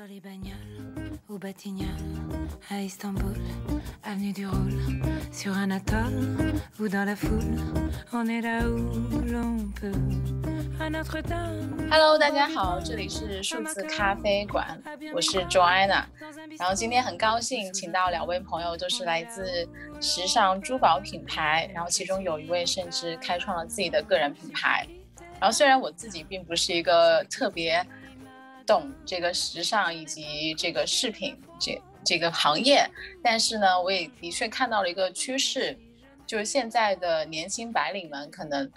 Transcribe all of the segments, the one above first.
Hello， 大家好，这里是数字咖啡馆，我是 Joanna。然后今天很高兴请到两位朋友，都是来自时尚珠宝品牌，然后其中有一位甚至开创了自己的个人品牌。然后虽然我自己并不是一个特别懂这个时尚以及这个饰品这个行业，但是呢，我也的确看到了一个趋势，就是现在的年轻白领们可能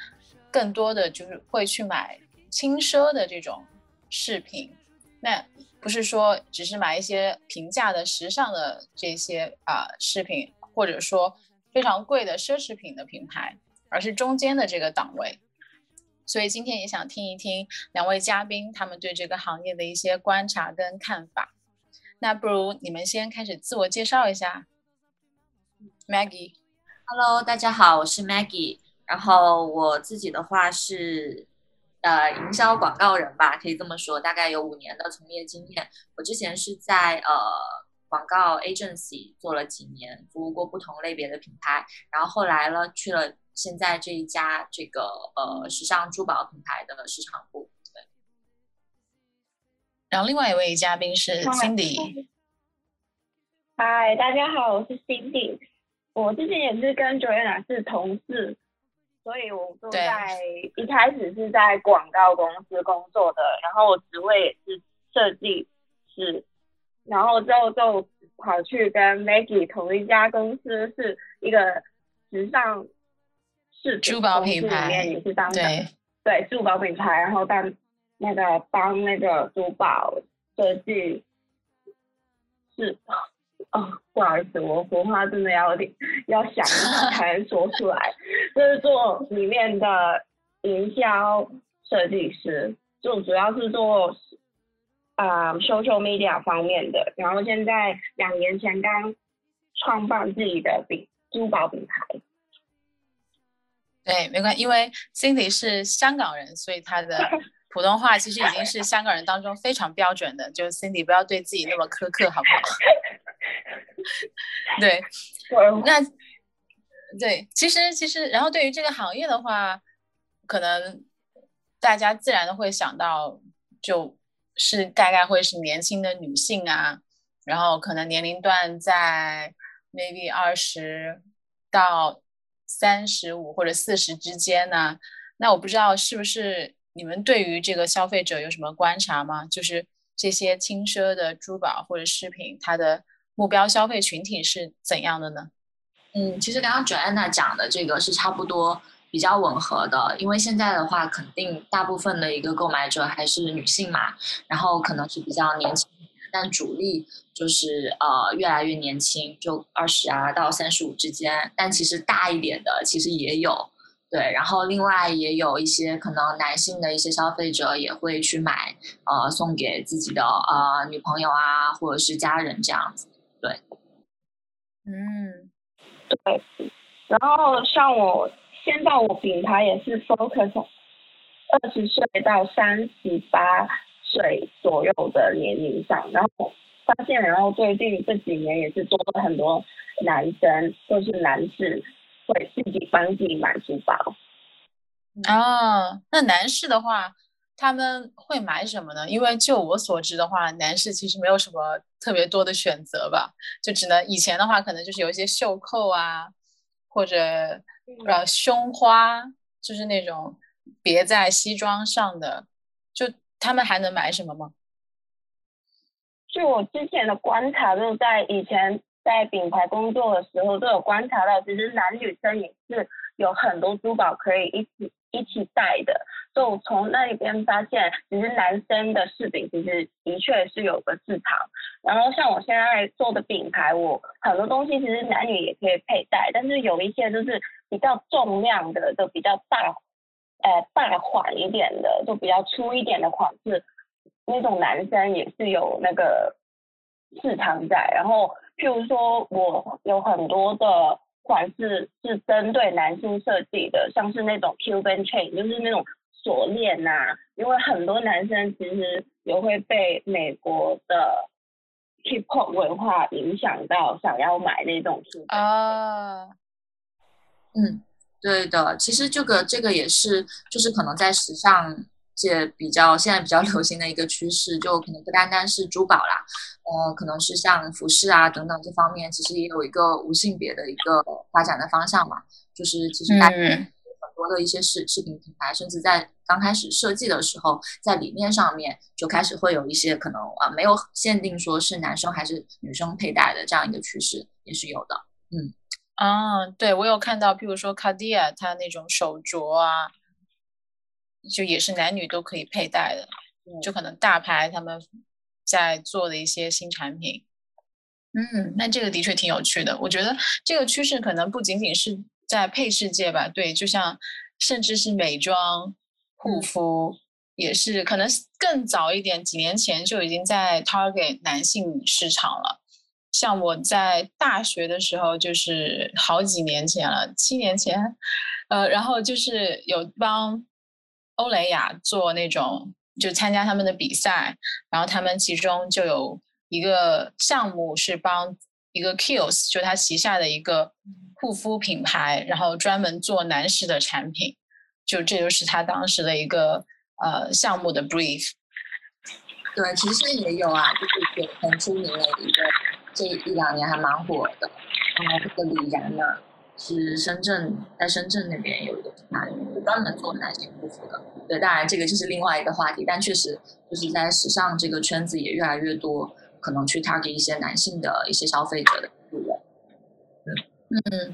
更多的就是会去买轻奢的这种饰品，那不是说只是买一些平价的时尚的这些饰品，或者说非常贵的奢侈品的品牌，而是中间的这个档位。所以今天也想听一听两位嘉宾他们对这个行业的一些观察跟看法。那不如你们先开始自我介绍一下。 Maggie。 Hello， 大家好，我是 Maggie， 然后我自己的话是营销广告人吧，可以这么说，大概有5年的从业经验。我之前是在广告 agency 做了几年，服务过不同类别的品牌，然后后来了去了现在这一家这个时尚珠宝品牌的市场部。对。然后另外一位嘉宾是 Cindy。 嗨，大家好，我是 Cindy， 我之前也是跟 Joanna 是同事，所以我都在一开始是在广告公司工作的，然后我职位也是设计师，然后之后就跑去跟 Maggie 同一家公司，是一个时尚珠宝品牌里面也是当对珠宝品牌，然后帮那个珠宝设计是不好意思，我文化真的要想才能说出来，就是做里面的营销设计师，就主要是做social media 方面的，然后现在2年前刚创办自己的珠宝品牌。对，没关系，因为 Cindy 是香港人，所以她的普通话其实已经是香港人当中非常标准的，就是 Cindy 不要对自己那么苛刻好不好？对，那对，其实然后对于这个行业的话，可能大家自然的会想到就是大概会是年轻的女性啊，然后可能年龄段在 maybe 20到35或者40之间呢。那我不知道是不是你们对于这个消费者有什么观察吗？就是这些轻奢的珠宝或者饰品，它的目标消费群体是怎样的呢？其实刚刚 Joanna 讲的这个是差不多比较吻合的，因为现在的话肯定大部分的一个购买者还是女性嘛，然后可能是比较年轻，但主力就是越来越年轻，就20到35之间，但其实大一点的其实也有。对，然后另外也有一些可能男性的一些消费者也会去买送给自己的女朋友啊，或者是家人这样子。对，对。然后像我现在我品牌也是 focus 20岁到38岁左右的年龄上，然后发现，然后最近这几年也是多了很多男生，都是男士会自己帮自己买珠宝。那男士的话，他们会买什么呢？因为就我所知的话，男士其实没有什么特别多的选择吧，就只能以前的话，可能就是有一些袖扣啊，或者胸花，就是那种别在西装上的，就他们还能买什么吗？据我之前的观察，就在以前在品牌工作的时候都有观察到，其实男女生也是有很多珠宝可以一起戴的，所以我从那边发现其实男生的饰品其实的确是有个市场。然后像我现在做的品牌，我很多东西其实男女也可以佩戴，但是有一些就是比较重量的，就比较大款一点的，就比较粗一点的款式，那种男生也是有那个市场在。然后譬如说我有很多的款式是针对男性设计的，像是那种 Cuban Chain， 就是那种锁链啊，因为很多男生其实也会被美国的 K-pop 文化影响到，想要买那种书啊。嗯，对的，其实这个也是，就是可能在时尚界现在比较流行的一个趋势，就可能不单单是珠宝啦，可能是像服饰啊等等这方面，其实也有一个无性别的一个发展的方向嘛。就是其实大家很多的一些饰品品牌，甚至在刚开始设计的时候，在理念上面就开始会有一些可能没有限定说是男生还是女生佩戴的这样一个趋势也是有的。嗯，啊，对，我有看到，譬如说卡地亚它那种手镯啊，就也是男女都可以佩戴的，就可能大牌他们在做的一些新产品。嗯，那这个的确挺有趣的，我觉得这个趋势可能不仅仅是在配饰界吧，对，就像甚至是美妆、护肤也是，可能更早一点，几年前就已经在 target 男性市场了。像我在大学的时候，就是好几年前了，7年前，然后就是有帮欧蕾雅做那种，就参加他们的比赛，然后他们其中就有一个项目是帮一个 Kiehl's， 就他旗下的一个护肤品牌，然后专门做男士的产品，这就是他当时的一个项目的 brief。 对，其实也有啊，就是很出名的一个，这一两年还蛮火的，然后这个李然嘛，是在深圳那边有一个品牌专门做男性护肤的。对，当然这个就是另外一个话题，但确实就是在时尚这个圈子也越来越多可能去 target 一些男性的一些消费者的部分。嗯，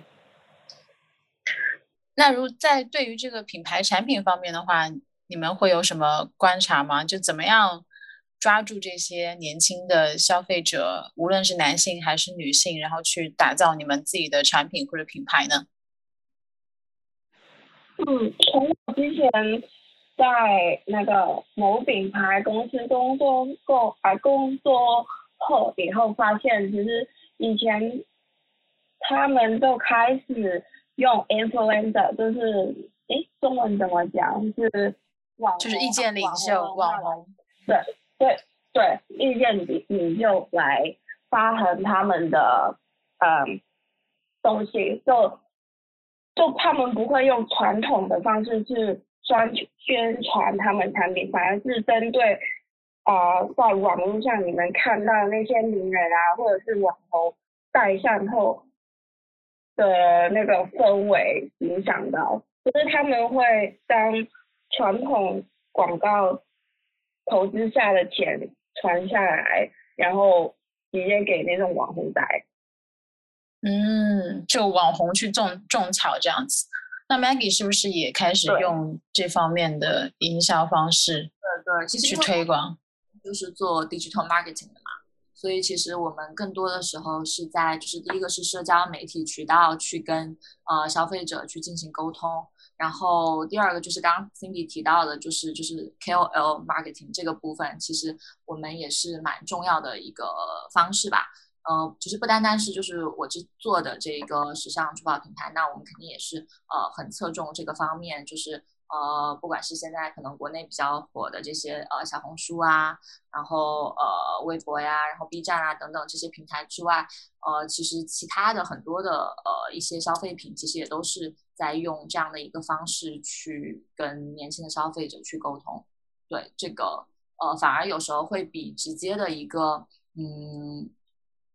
那如在对于这个品牌产品方面的话，你们会有什么观察吗？就怎么样抓住这些年轻的消费者，无论是男性还是女性，然后去打造你们自己的产品或者品牌呢？嗯，从我之前在那个某品牌公司工作后以后，发现其实以前他们都开始用 influencer， 就是中文怎么讲，是网红，就是意见领袖，网红，对，意见领袖来发行他们的东西，就他们不会用传统的方式去宣传他们产品，反而是针对在网络上你们看到那些名人啊，或者是网红带上后的那个氛围影响到，就是他们会将传统广告投资下的钱传下来，然后直接给那种网红带。嗯，就网红去种草这样子。那 Maggie 是不是也开始用这方面的营销方式？对，其实去推广，就是做 digital marketing 的嘛。所以其实我们更多的时候是在，就是第一个是社交媒体渠道去跟消费者去进行沟通，然后第二个就是刚刚 Cindy 提到的，就是 KOL marketing 这个部分，其实我们也是蛮重要的一个方式吧。就是不单单是就是我做的这个时尚珠宝品牌，那我们肯定也是很侧重这个方面，就是不管是现在可能国内比较火的这些小红书啊，然后微博呀，然后 B 站啊等等这些平台之外，其实其他的很多的一些消费品，其实也都是在用这样的一个方式去跟年轻的消费者去沟通。对，这个反而有时候会比直接的一个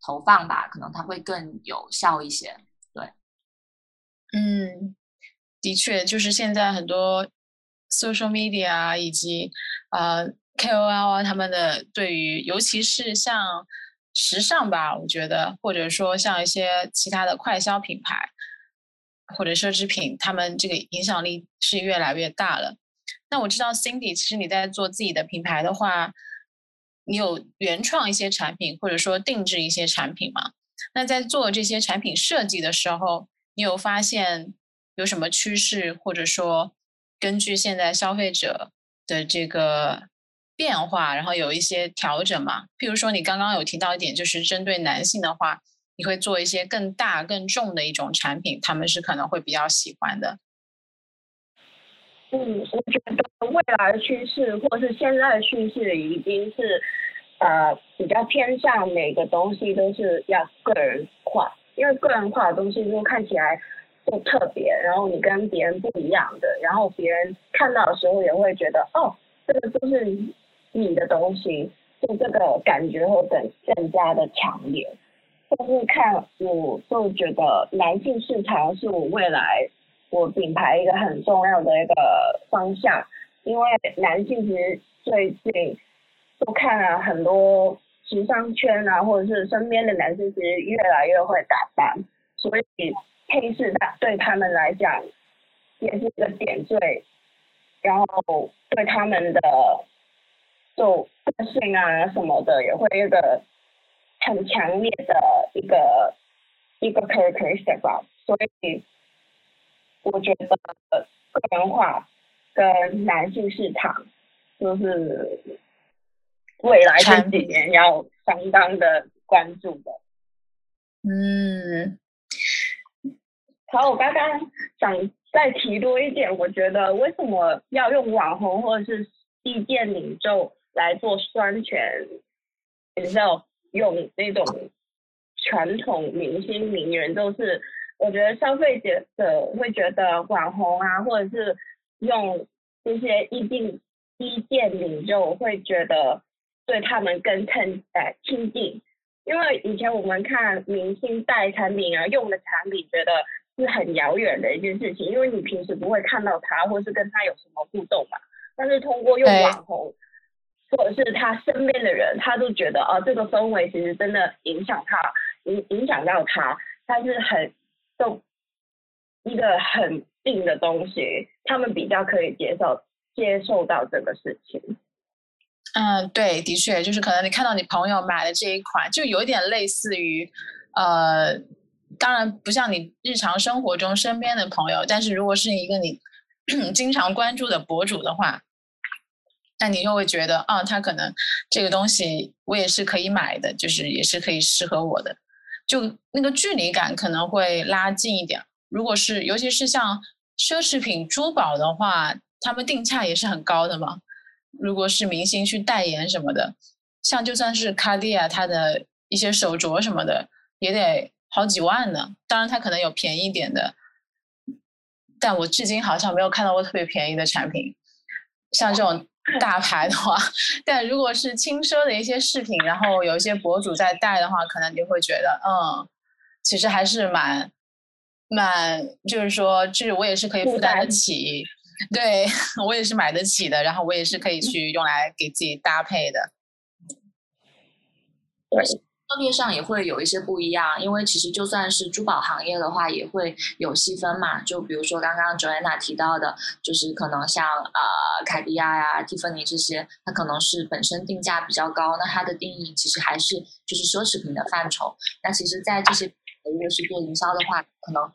投放吧，可能它会更有效一些。对，嗯，的确，就是现在很多 social media 啊，以及KOL 啊，他们的对于，尤其是像时尚吧，我觉得，或者说像一些其他的快消品牌或者奢侈品，他们这个影响力是越来越大了。那我知道 Cindy， 其实你在做自己的品牌的话，你有原创一些产品或者说定制一些产品吗？那在做这些产品设计的时候，你有发现有什么趋势，或者说根据现在消费者的这个变化，然后有一些调整吗？譬如说你刚刚有提到一点，就是针对男性的话，你会做一些更大更重的一种产品，他们是可能会比较喜欢的。我觉得未来的趋势或是现在的趋势已经是比较偏向每个东西都是要个人化，因为个人化的东西就看起来不特别，然后你跟别人不一样的，然后别人看到的时候也会觉得哦，这个就是你的东西，就这个感觉会更加的强烈。就是看我就觉得男性市场是我未来我品牌一个很重要的一个方向，因为男性其实最近都看了很多时尚圈啊，或者是身边的男性其实越来越会打扮，所以配饰对他们来讲也是一个点缀，然后对他们的就个性啊什么的也会有一个很强烈的一个 characteristic 吧，所以我觉得个人化跟男性市场就是未来这几年要相当的关注的。嗯，好，我刚刚想再提多一点，我觉得为什么要用网红或者是意见领袖来做宣传，你知道用那种传统明星名媛，就是我觉得消费者会觉得网红啊，或者是用这些意见领袖会觉得对他们更亲近，因为以前我们看明星带产品啊，用的产品觉得是很遥远的一件事情，因为你平时不会看到他或是跟他有什么互动嘛，但是通过用网红或者是他身边的人，他都觉得啊，这个氛围其实真的影响到他，他是很一个很硬的东西，他们比较可以接受到这个事情。嗯，对，的确就是可能你看到你朋友买的这一款，就有点类似于当然不像你日常生活中身边的朋友，但是如果是一个你经常关注的博主的话，那你又会觉得啊，他可能这个东西我也是可以买的，就是也是可以适合我的，就那个距离感可能会拉近一点。如果是尤其是像奢侈品珠宝的话，他们定价也是很高的嘛，如果是明星去代言什么的，像就算是卡地亚他的一些手镯什么的也得好几万呢，当然他可能有便宜一点的，但我至今好像没有看到过特别便宜的产品，像这种大牌的话。但如果是轻奢的一些饰品，然后有一些博主在带的话，可能你会觉得其实还是蛮就是说就是我也是可以负担得起，对，我也是买得起的，然后我也是可以去用来给自己搭配的。对，策略上也会有一些不一样，因为其实就算是珠宝行业的话也会有细分嘛，就比如说刚刚 Joanna 提到的，就是可能像卡地亚呀、Tiffany 这些，它可能是本身定价比较高，那它的定义其实还是就是奢侈品的范畴。那其实在这些如果是做营销的话，可能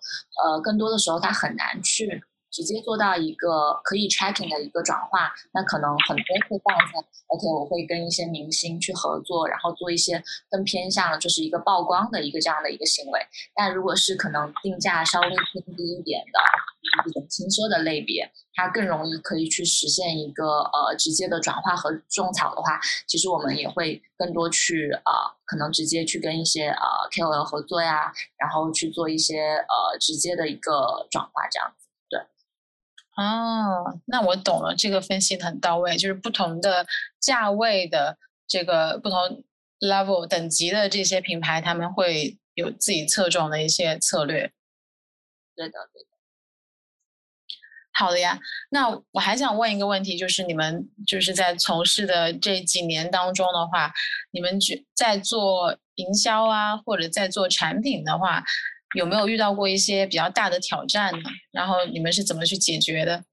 更多的时候它很难去直接做到一个可以 tracking 的一个转化，那可能很多会放在 OK 我会跟一些明星去合作，然后做一些更偏向就是一个曝光的一个这样的一个行为。但如果是可能定价稍微偏低一点的这种轻奢的类别，它更容易可以去实现一个直接的转化和种草的话，其实我们也会更多去可能直接去跟一些KOL 合作呀，然后去做一些直接的一个转化这样子。哦，那我懂了，这个分析很到位，就是不同的价位的这个不同 level 等级的这些品牌，他们会有自己侧重的一些策略。对的，对的。好的呀，那我还想问一个问题，就是你们就是在从事的这几年当中的话，你们在做营销啊，或者在做产品的话，有没有遇到过一些比较大的挑战呢？然后你们是怎么去解决的？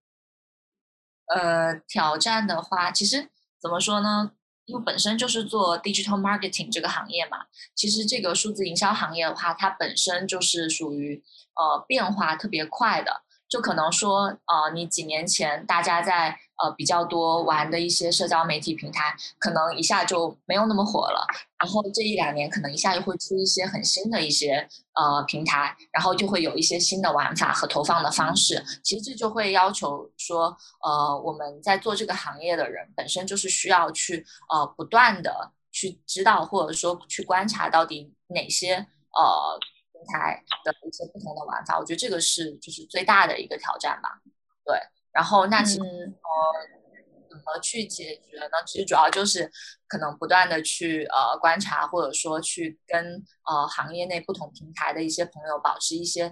挑战的话，其实怎么说呢？因为本身就是做 digital marketing 这个行业嘛，其实这个数字营销行业的话，它本身就是属于变化特别快的。就可能说你几年前大家在比较多玩的一些社交媒体平台可能一下就没有那么火了，然后这一两年可能一下就会出一些很新的一些平台，然后就会有一些新的玩法和投放的方式。其实这就会要求说我们在做这个行业的人本身就是需要去不断的去知道或者说去观察到底哪些平台的一些不同的玩法。我觉得这个是就是最大的一个挑战吧。对，然后那其实怎么去解决呢？其实主要就是可能不断的去观察，或者说去跟行业内不同平台的一些朋友保持一些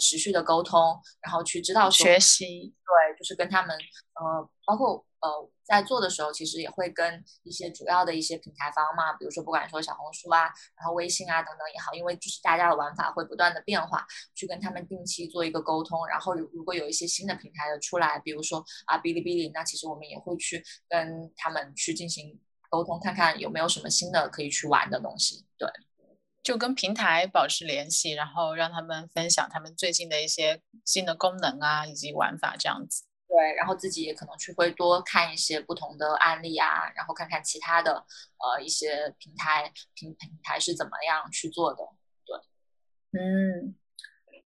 持续的沟通，然后去知道学习。对，就是跟他们包括在做的时候其实也会跟一些主要的一些平台方嘛，比如说不管说小红书啊，然后微信啊等等也好，因为就是大家的玩法会不断的变化，去跟他们定期做一个沟通。然后如果有一些新的平台的出来，比如说Bilibili， 那其实我们也会去跟他们去进行沟通，看看有没有什么新的可以去玩的东西。对，就跟平台保持联系，然后让他们分享他们最近的一些新的功能啊以及玩法这样子。对，然后自己也可能去会多看一些不同的案例啊，然后看看其他的一些平台是怎么样去做的。对，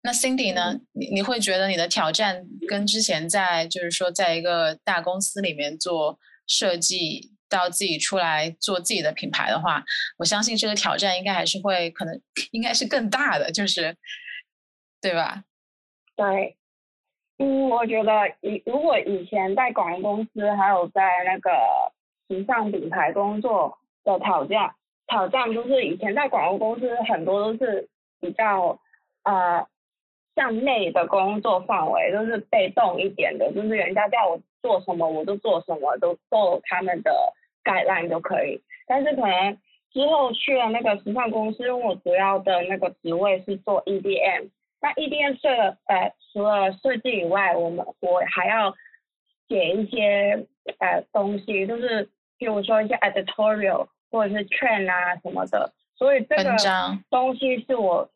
那 Cindy 呢，你会觉得你的挑战跟之前在就是说在一个大公司里面做设计到自己出来做自己的品牌的话，我相信这个挑战应该还是会可能应该是更大的，就是对吧？对。我觉得如果以前在广告公司还有在那个时尚品牌工作的挑战就是以前在广告公司很多都是比较向内的工作范围，就是被动一点的，就是人家叫我做什么我就做什么，都做他们的guideline就可以。但是可能之后去了那个时尚公司，因为我主要的那个职位是做 EDM，那 EDM 除了设计以外，我还要写一些东西，就是比如说一些 editorial 或者是 trend 啊什么的，所以这个东西是我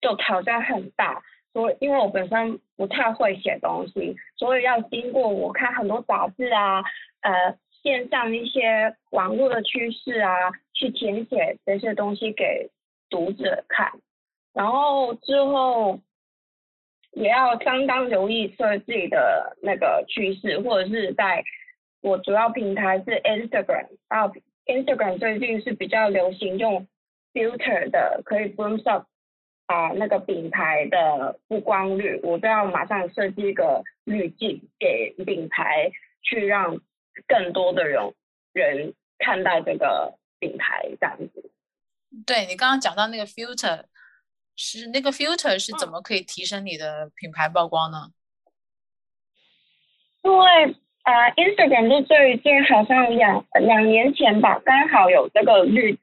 就挑战很大。所以因为我本身不太会写东西，所以要经过我看很多杂志啊，线上一些网络的趋势啊，去填写这些东西给读者看。然后之后也要相当留意设计的那个趋势，或者是在我主要平台是 Instagram， Instagram 最近是比较流行用 filter 的，可以 boom up 那个品牌的曝光率，我就要马上设计一个滤镜给品牌，去让更多的人看到这个品牌这样子。对，你刚刚讲到那个 filter。是那个 filter 是怎么可以提升你的品牌曝光呢？因为Instagram 就最近好像两年前吧，刚好有这个滤镜，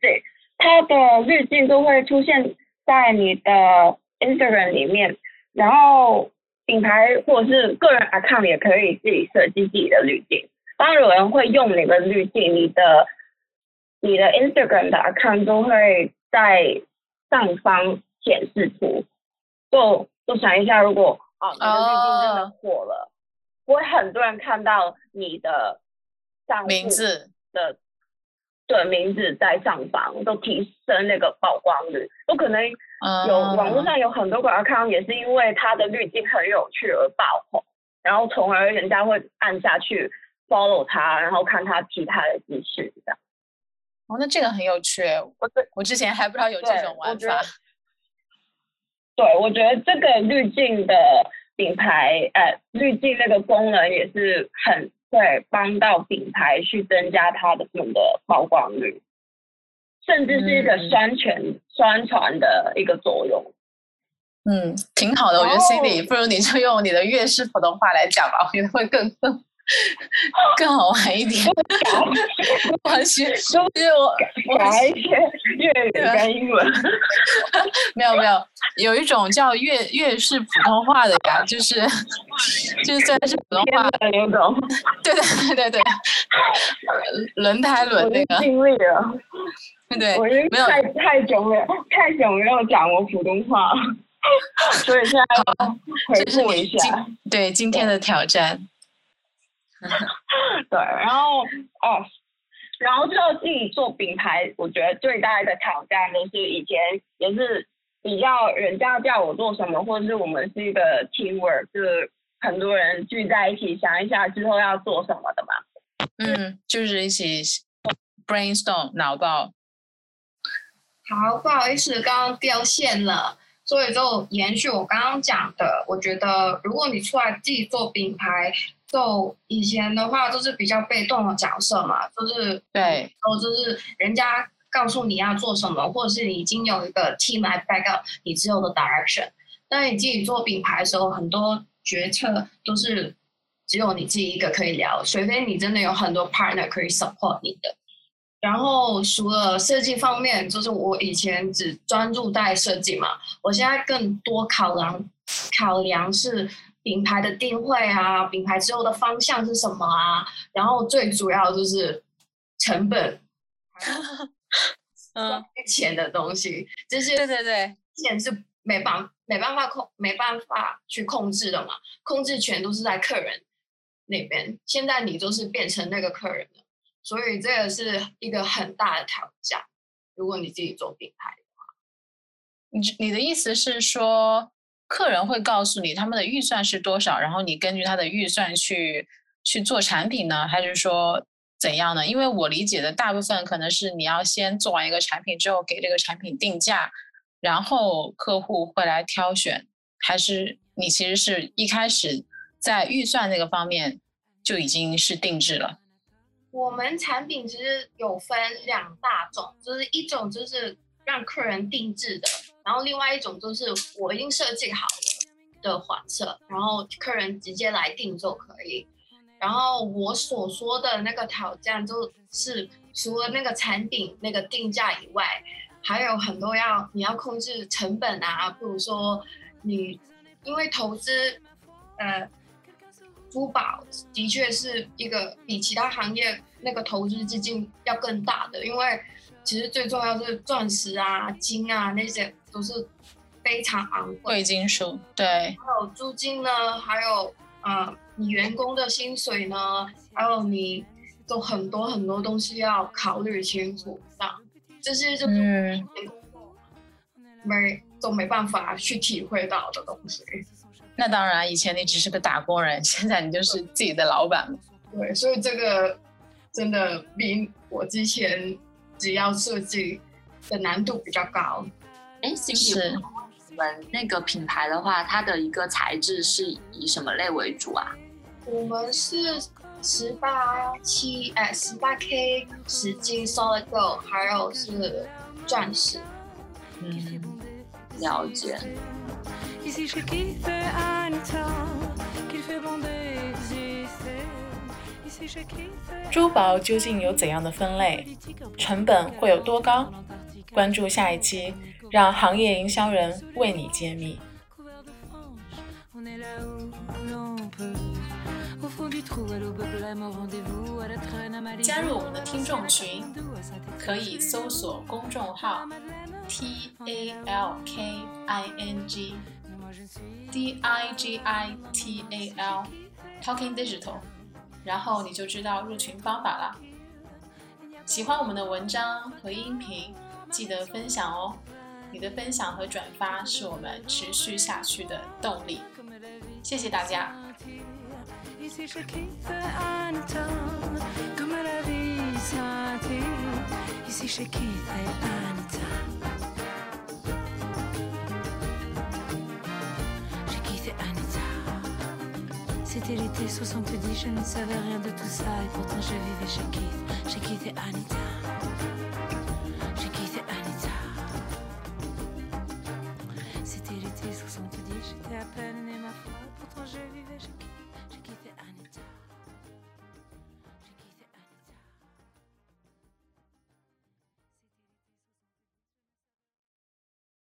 它的滤镜都会出现在你的 Instagram 里面，然后品牌或者是个人 account 也可以自己设计自己的滤镜。当然有人会用你的滤镜，你的 Instagram 的 account 都会在上方显示图，就想一下，如果你的滤镜真的火了，会很多人看到你的名字的对名字在上方，都提升那个曝光率。不可能有网络上有很多广告也是因为它的滤镜很有趣而爆红，然后从而人家会按下去 follow 它，然后看它其他的姿势这样。哦，那这个很有趣，我之前还不知道有这种玩法。对，我觉得这个滤镜的品牌，滤镜那个功能也是很会帮到品牌去增加它的曝光率，甚至是一个宣传的一个作用。挺好的，我觉得 Cindy， 不如你就用你的粤式普通话来讲吧，我觉得会更好玩一点。我很喜欢，就是我改一些粤语跟英文。没有，有一种叫粤式普通话的呀，就是虽然是普通话的那种。对，轮那个。我尽力了。对，我因为太久没有讲过普通话。所以现在回顾一下，对今天的挑战。对，然后哦，然后就自己做品牌，我觉得最大的挑战就是以前也是比较人家叫我做什么，或者是我们是一个 teamwork， 就是很多人聚在一起想一下之后要做什么的嘛。嗯，就是一起 brainstorm 脑爆。好，不好意思，刚刚掉线了。所以就延续我刚刚讲的，我觉得如果你出来自己做品牌，就以前的话就是比较被动的角色嘛，就是对，就是人家告诉你要做什么，或者是你已经有一个 team 来 back up 你之后的 direction。但你自己做品牌的时候，很多决策都是只有你自己一个可以聊，除非你真的有很多 partner 可以 support 你的。然后除了设计方面，就是我以前只专注在设计嘛，我现在更多考量是品牌的定位啊，品牌之后的方向是什么啊，然后最主要就是成本，钱的东西，这些对对对，钱是没办法去控制的嘛，控制权都是在客人那边，现在你就是变成那个客人了。所以这个是一个很大的挑战，如果你自己做品牌的话。你的意思是说，客人会告诉你他们的预算是多少，然后你根据他的预算去做产品呢，还是说怎样呢？因为我理解的大部分可能是你要先做完一个产品之后，给这个产品定价，然后客户会来挑选，还是你其实是一开始在预算那个方面就已经是定制了？我们产品其实有分两大种，就是一种就是让客人定制的，然后另外一种就是我已经设计好了的款式，然后客人直接来定就可以。然后我所说的那个挑战就是除了那个产品那个定价以外，还有很多你要控制成本啊，比如说你因为投资珠宝的确是一个比其他行业那个投资资金要更大的，因为其实最重要是钻石啊、金啊，那些都是非常昂贵金属。对，还有租金呢，还有你员工的薪水呢，还有你都很多很多东西要考虑清楚，这些就是都没办法去体会到的东西。那当然，以前你只是个打工人，现在你就是自己的老板了。对，所以这个真的比我之前只要设计的难度比较高。Cindy，你们那个品牌的话，它的一个材质是以什么类为主啊？我们是18K、10金 solid gold， 还有是钻石。嗯，了解。珠宝究竟有怎样的分类？成本会有多高？关注下一期，让行业营销人为你揭秘。加入我们的听众群，可以搜索公众号 TALKINGDIGITAL Talking Digital， 然后你就知道入群方法了。喜欢我们的文章和音频，记得分享哦，你的分享和转发是我们持续下去的动力。谢谢大家。Ici je kiffe un temps, comme la vie sentie. Ici je kiffe un temps. Je kiffe un temps. C'était l'été 70, je ne savais rien de tout ça et pourtant je vivais, je kiffe. Je kiffe un temps. Je kiffe un temps. C'était l'été 70, j'étais à peine née ma foi, pourtant je vivais, je kiffe.